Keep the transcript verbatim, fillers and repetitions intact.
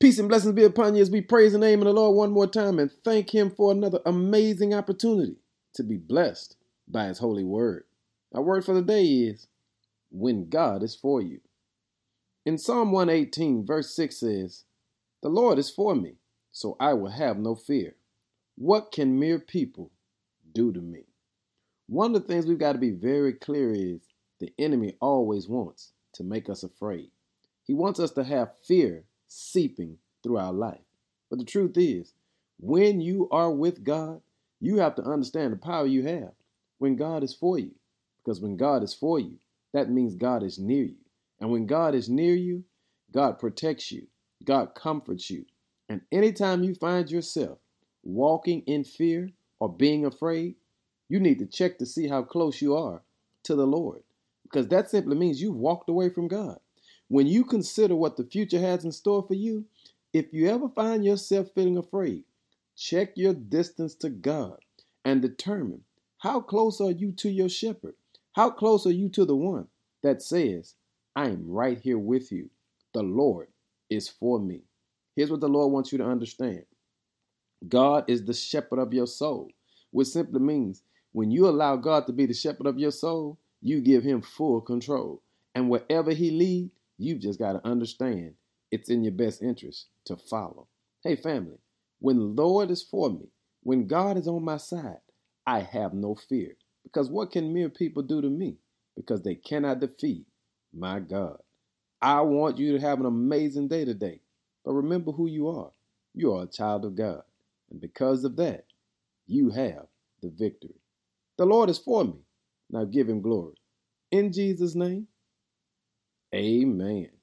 Peace and blessings be upon you as we praise the name of the Lord one more time and thank him for another amazing opportunity to be blessed by his holy word. Our word for the day is, when God is for you. In Psalm one eighteen, verse six says, "The Lord is for me, so I will have no fear. What can mere people do to me?" One of the things we've got to be very clear is the enemy always wants to make us afraid. He wants us to have fear seeping through our life. But the truth is, when you are with God, you have to understand the power you have when God is for you. Because when God is for you, that means God is near you. And when God is near you, God protects you. God comforts you. And anytime you find yourself walking in fear or being afraid, you need to check to see how close you are to the Lord. Because that simply means you've walked away from God. When you consider what the future has in store for you, if you ever find yourself feeling afraid, check your distance to God and determine how close are you to your shepherd? How close are you to the one that says, "I am right here with you. The Lord is for me." Here's what the Lord wants you to understand. God is the shepherd of your soul, which simply means when you allow God to be the shepherd of your soul, you give him full control. And wherever he leads, you've just got to understand it's in your best interest to follow. Hey, family, when the Lord is for me, when God is on my side, I have no fear. Because what can mere people do to me? Because they cannot defeat my God. I want you to have an amazing day today. But remember who you are. You are a child of God. And because of that, you have the victory. The Lord is for me. Now give him glory. In Jesus' name, amen.